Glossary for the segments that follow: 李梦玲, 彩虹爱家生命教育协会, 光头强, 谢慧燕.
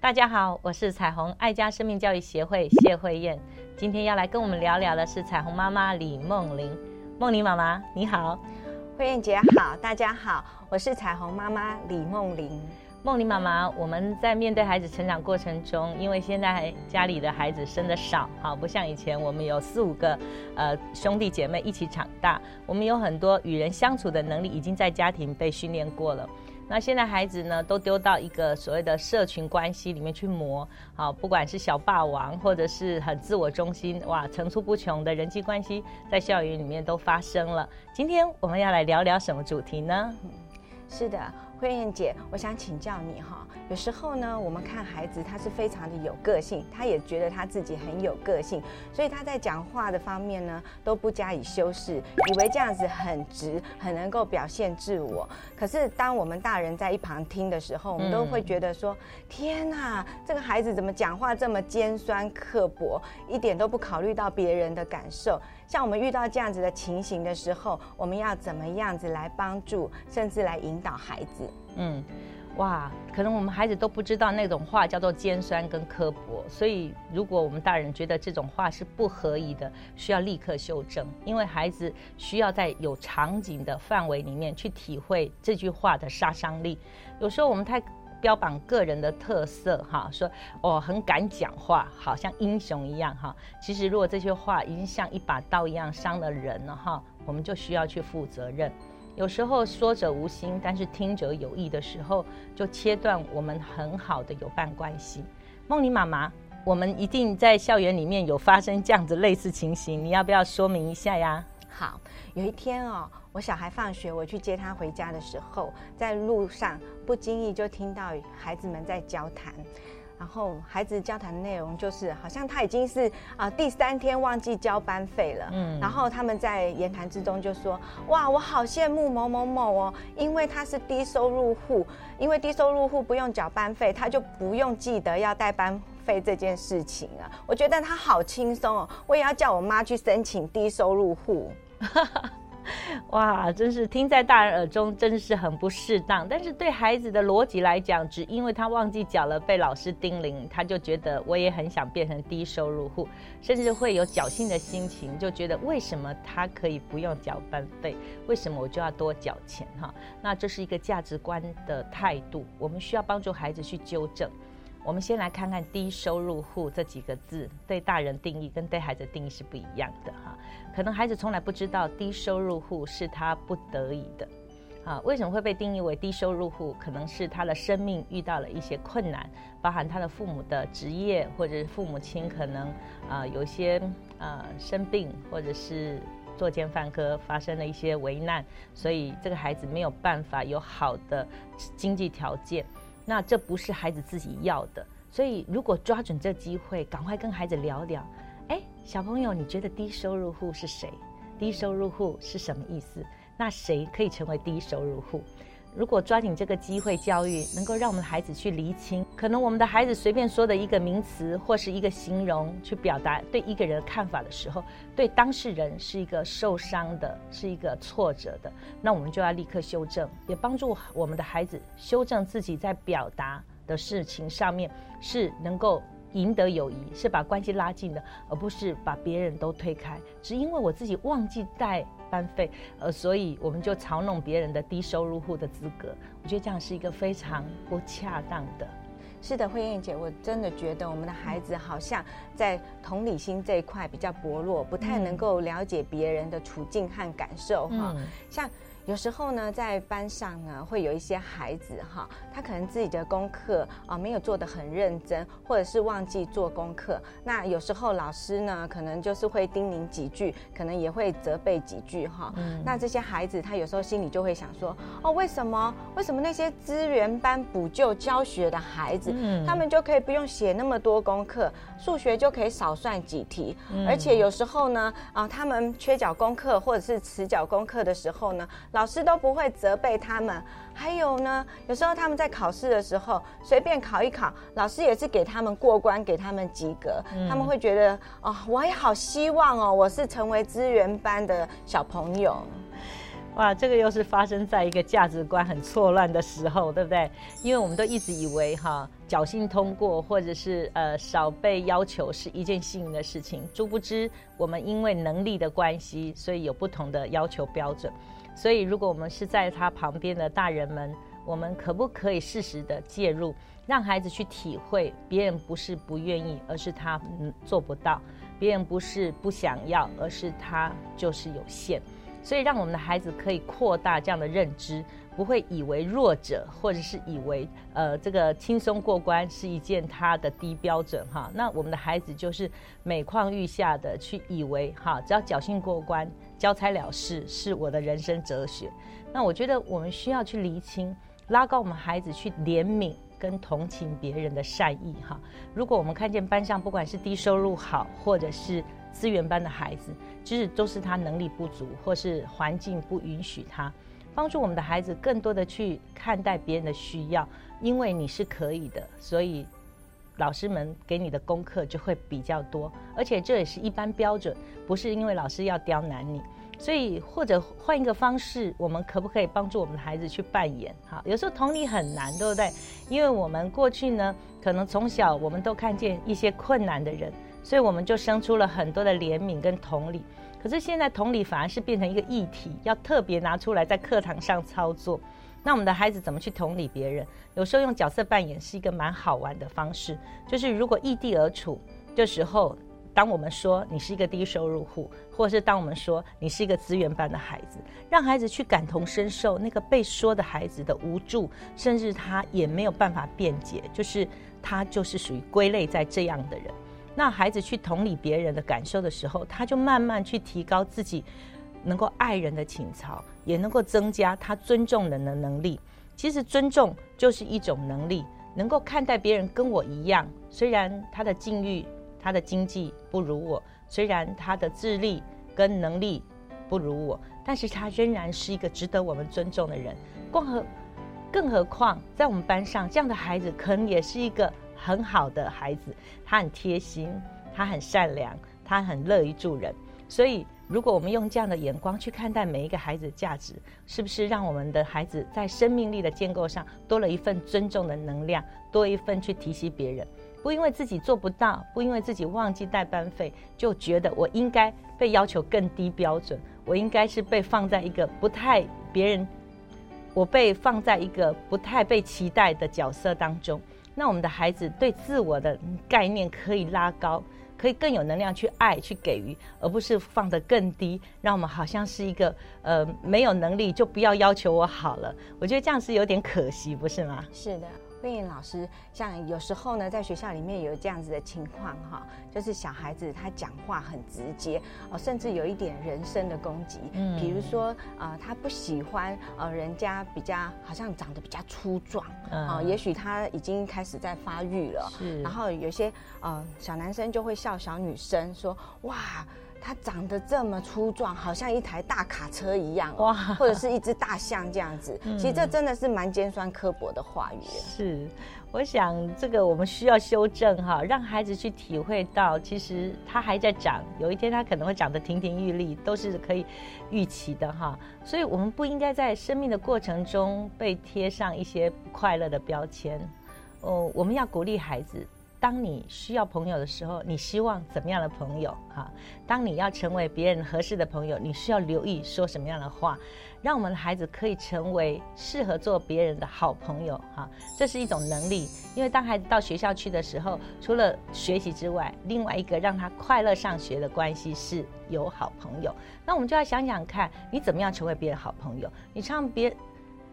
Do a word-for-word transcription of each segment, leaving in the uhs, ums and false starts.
大家好，我是彩虹爱家生命教育协会谢慧燕，今天要来跟我们聊聊的是彩虹妈妈李梦玲。梦玲妈妈你好。慧燕姐好，大家好，我是彩虹妈妈李梦玲。梦玲妈妈，我们在面对孩子成长过程中，因为现在家里的孩子生的少，好不像以前我们有四五个呃兄弟姐妹一起长大，我们有很多与人相处的能力已经在家庭被训练过了。那现在孩子呢，都丢到一个所谓的社群关系里面去磨，好，不管是小霸王或者是很自我中心，哇，层出不穷的人际关系在校园里面都发生了。今天我们要来聊聊什么主题呢？是的，慧燕姐，我想请教你哈。有时候呢，我们看孩子他是非常的有个性，他也觉得他自己很有个性，所以他在讲话的方面呢都不加以修饰，以为这样子很直，很能够表现自我。可是当我们大人在一旁听的时候，我们都会觉得说、嗯、天哪，这个孩子怎么讲话这么尖酸刻薄，一点都不考虑到别人的感受。像我们遇到这样子的情形的时候，我们要怎么样子来帮助，甚至来引导孩子？嗯，哇，可能我们孩子都不知道那种话叫做尖酸跟刻薄，所以如果我们大人觉得这种话是不合宜的，需要立刻修正，因为孩子需要在有场景的范围里面去体会这句话的杀伤力。有时候我们太标榜个人的特色哈，说哦很敢讲话，好像英雄一样哈。其实如果这些话已经像一把刀一样伤了人了哈，我们就需要去负责任。有时候说者无心，但是听者有意的时候，就切断我们很好的友伴关系。梦玲妈妈，我们一定在校园里面有发生这样子类似情形，你要不要说明一下呀？好，有一天哦，我小孩放学，我去接他回家的时候，在路上不经意就听到孩子们在交谈。然后孩子交谈的内容就是好像他已经是啊、呃、第三天忘记交班费了，嗯，然后他们在言谈之中就说，哇，我好羡慕某某某哦，因为他是低收入户，因为低收入户不用缴班费，他就不用记得要带班费这件事情了、啊、我觉得他好轻松哦，我也要叫我妈去申请低收入户。哇，真是听在大人耳中真是很不适当，但是对孩子的逻辑来讲，只因为他忘记缴了被老师叮咛，他就觉得我也很想变成低收入户，甚至会有侥幸的心情，就觉得为什么他可以不用缴班费，为什么我就要多缴钱哈？那这是一个价值观的态度，我们需要帮助孩子去纠正。我们先来看看低收入户这几个字对大人定义跟对孩子定义是不一样的哈。可能孩子从来不知道低收入户是他不得已的啊，为什么会被定义为低收入户，可能是他的生命遇到了一些困难，包含他的父母的职业，或者是父母亲可能啊、呃、有些呃生病，或者是作奸犯科，发生了一些危难，所以这个孩子没有办法有好的经济条件，那这不是孩子自己要的。所以如果抓准这机会，赶快跟孩子聊聊，哎，小朋友，你觉得低收入户是谁？低收入户是什么意思？那谁可以成为低收入户？如果抓紧这个机会教育，能够让我们的孩子去厘清，可能我们的孩子随便说的一个名词或是一个形容去表达对一个人的看法的时候，对当事人是一个受伤的，是一个挫折的，那我们就要立刻修正，也帮助我们的孩子修正自己在表达的事情上面，是能够赢得友谊，是把关系拉近的，而不是把别人都推开，只因为我自己忘记带班费，呃，所以我们就嘲弄别人的低收入户的资格。我觉得这样是一个非常不恰当的。是的，慧燕姐，我真的觉得我们的孩子好像在同理心这一块比较薄弱，不太能够了解别人的处境和感受哈、嗯。像有时候呢，在班上呢，会有一些孩子哈，他可能自己的功课啊、呃、没有做得很认真，或者是忘记做功课。那有时候老师呢，可能就是会叮咛几句，可能也会责备几句哈、嗯。那这些孩子他有时候心里就会想说，哦，为什么为什么那些资源班补救教学的孩子，嗯、他们就可以不用写那么多功课，数学就可以少算几题，嗯、而且有时候呢，啊、呃，他们缺缴功课或者是迟缴功课的时候呢，老老师都不会责备他们。还有呢，有时候他们在考试的时候随便考一考，老师也是给他们过关，给他们及格。嗯、他们会觉得哦，我也好希望哦，我是成为资源班的小朋友。哇，这个又是发生在一个价值观很错乱的时候，对不对？因为我们都一直以为哈，侥幸通过或者是呃少被要求是一件幸运的事情，殊不知我们因为能力的关系，所以有不同的要求标准。所以如果我们是在他旁边的大人们，我们可不可以适时的介入，让孩子去体会别人不是不愿意，而是他做不到；别人不是不想要，而是他就是有限。所以让我们的孩子可以扩大这样的认知，不会以为弱者或者是以为呃这个轻松过关是一件他的低标准哈。那我们的孩子就是每况愈下的去以为哈，只要侥幸过关、交差了事是我的人生哲学。那我觉得我们需要去厘清，拉高我们孩子去怜悯跟同情别人的善意哈。如果我们看见班上不管是低收入好或者是资源班的孩子，其实都是他能力不足，或是环境不允许他，帮助我们的孩子更多的去看待别人的需要，因为你是可以的，所以老师们给你的功课就会比较多，而且这也是一般标准，不是因为老师要刁难你。所以或者换一个方式，我们可不可以帮助我们的孩子去扮演哈？有时候同理很难，对不对？因为我们过去呢，可能从小我们都看见一些困难的人，所以我们就生出了很多的怜悯跟同理，可是现在同理反而是变成一个议题，要特别拿出来在课堂上操作。那我们的孩子怎么去同理别人？有时候用角色扮演是一个蛮好玩的方式，就是如果异地而处这时候，当我们说你是一个低收入户，或者是当我们说你是一个资源班的孩子，让孩子去感同身受那个被说的孩子的无助，甚至他也没有办法辩解，就是他就是属于归类在这样的人。那孩子去同理别人的感受的时候，他就慢慢去提高自己能够爱人的情操，也能够增加他尊重人的能力。其实尊重就是一种能力，能够看待别人跟我一样，虽然他的境遇、他的经济不如我，虽然他的智力跟能力不如我，但是他仍然是一个值得我们尊重的人。更何况在我们班上这样的孩子可能也是一个很好的孩子，他很贴心，他很善良，他很乐于助人。所以如果我们用这样的眼光去看待每一个孩子的价值，是不是让我们的孩子在生命力的建构上多了一份尊重的能量，多一份去提携别人，不因为自己做不到，不因为自己忘记带班费就觉得我应该被要求更低标准，我应该是被放在一个不太别人我被放在一个不太被期待的角色当中。那我们的孩子对自我的概念可以拉高，可以更有能量去爱、去给予，而不是放得更低，让我们好像是一个呃没有能力就不要要求我好了。我觉得这样是有点可惜，不是吗？是的，慧颖老师，像有时候呢，在学校里面有这样子的情况哈，就是小孩子他讲话很直接哦，甚至有一点人身的攻击。嗯，比如说啊、呃，他不喜欢呃人家比较好像长得比较粗壮啊、嗯呃，也许他已经开始在发育了。是。然后有些呃小男生就会笑小女生说：“哇，他长得这么粗壮，好像一台大卡车一样、哦、哇，或者是一只大象这样子。嗯”其实这真的是蛮尖酸刻薄的话语。是，我想这个我们需要修正哈，让孩子去体会到，其实他还在长，有一天他可能会长得亭亭玉立，都是可以预期的哈。所以我们不应该在生命的过程中被贴上一些不快乐的标签。哦，我们要鼓励孩子。当你需要朋友的时候，你希望怎么样的朋友啊？当你要成为别人合适的朋友，你需要留意说什么样的话，让我们的孩子可以成为适合做别人的好朋友啊！这是一种能力，因为当孩子到学校去的时候，除了学习之外，另外一个让他快乐上学的关系是有好朋友。那我们就要想想看，你怎么样成为别人好朋友？你常别。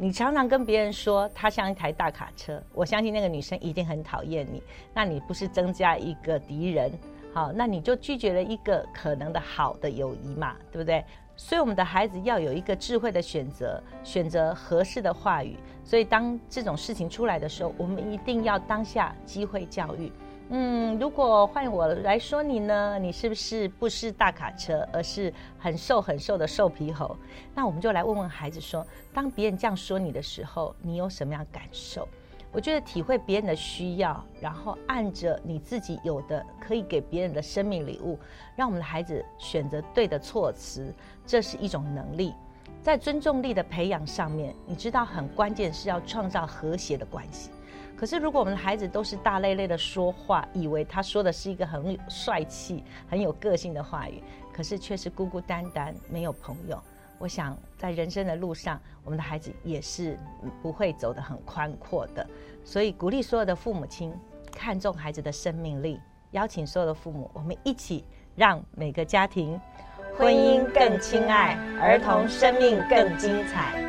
你常常跟别人说他像一台大卡车，我相信那个女生一定很讨厌你，那你不是增加一个敌人，好，那你就拒绝了一个可能的好的友谊嘛，对不对？所以我们的孩子要有一个智慧的选择，选择合适的话语。所以当这种事情出来的时候，我们一定要当下机会教育，嗯，如果换我来说你呢，你是不是不是大卡车，而是很瘦很瘦的瘦皮猴？那我们就来问问孩子说，当别人这样说你的时候，你有什么样感受？我觉得体会别人的需要，然后按着你自己有的可以给别人的生命礼物，让我们的孩子选择对的措辞，这是一种能力。在尊重力的培养上面，你知道很关键是要创造和谐的关系。可是如果我们的孩子都是大咧咧的说话，以为他说的是一个很帅气很有个性的话语，可是却是孤孤单单没有朋友，我想在人生的路上，我们的孩子也是不会走得很宽阔的。所以鼓励所有的父母亲看重孩子的生命力，邀请所有的父母，我们一起让每个家庭婚姻更亲爱，儿童生命更精彩。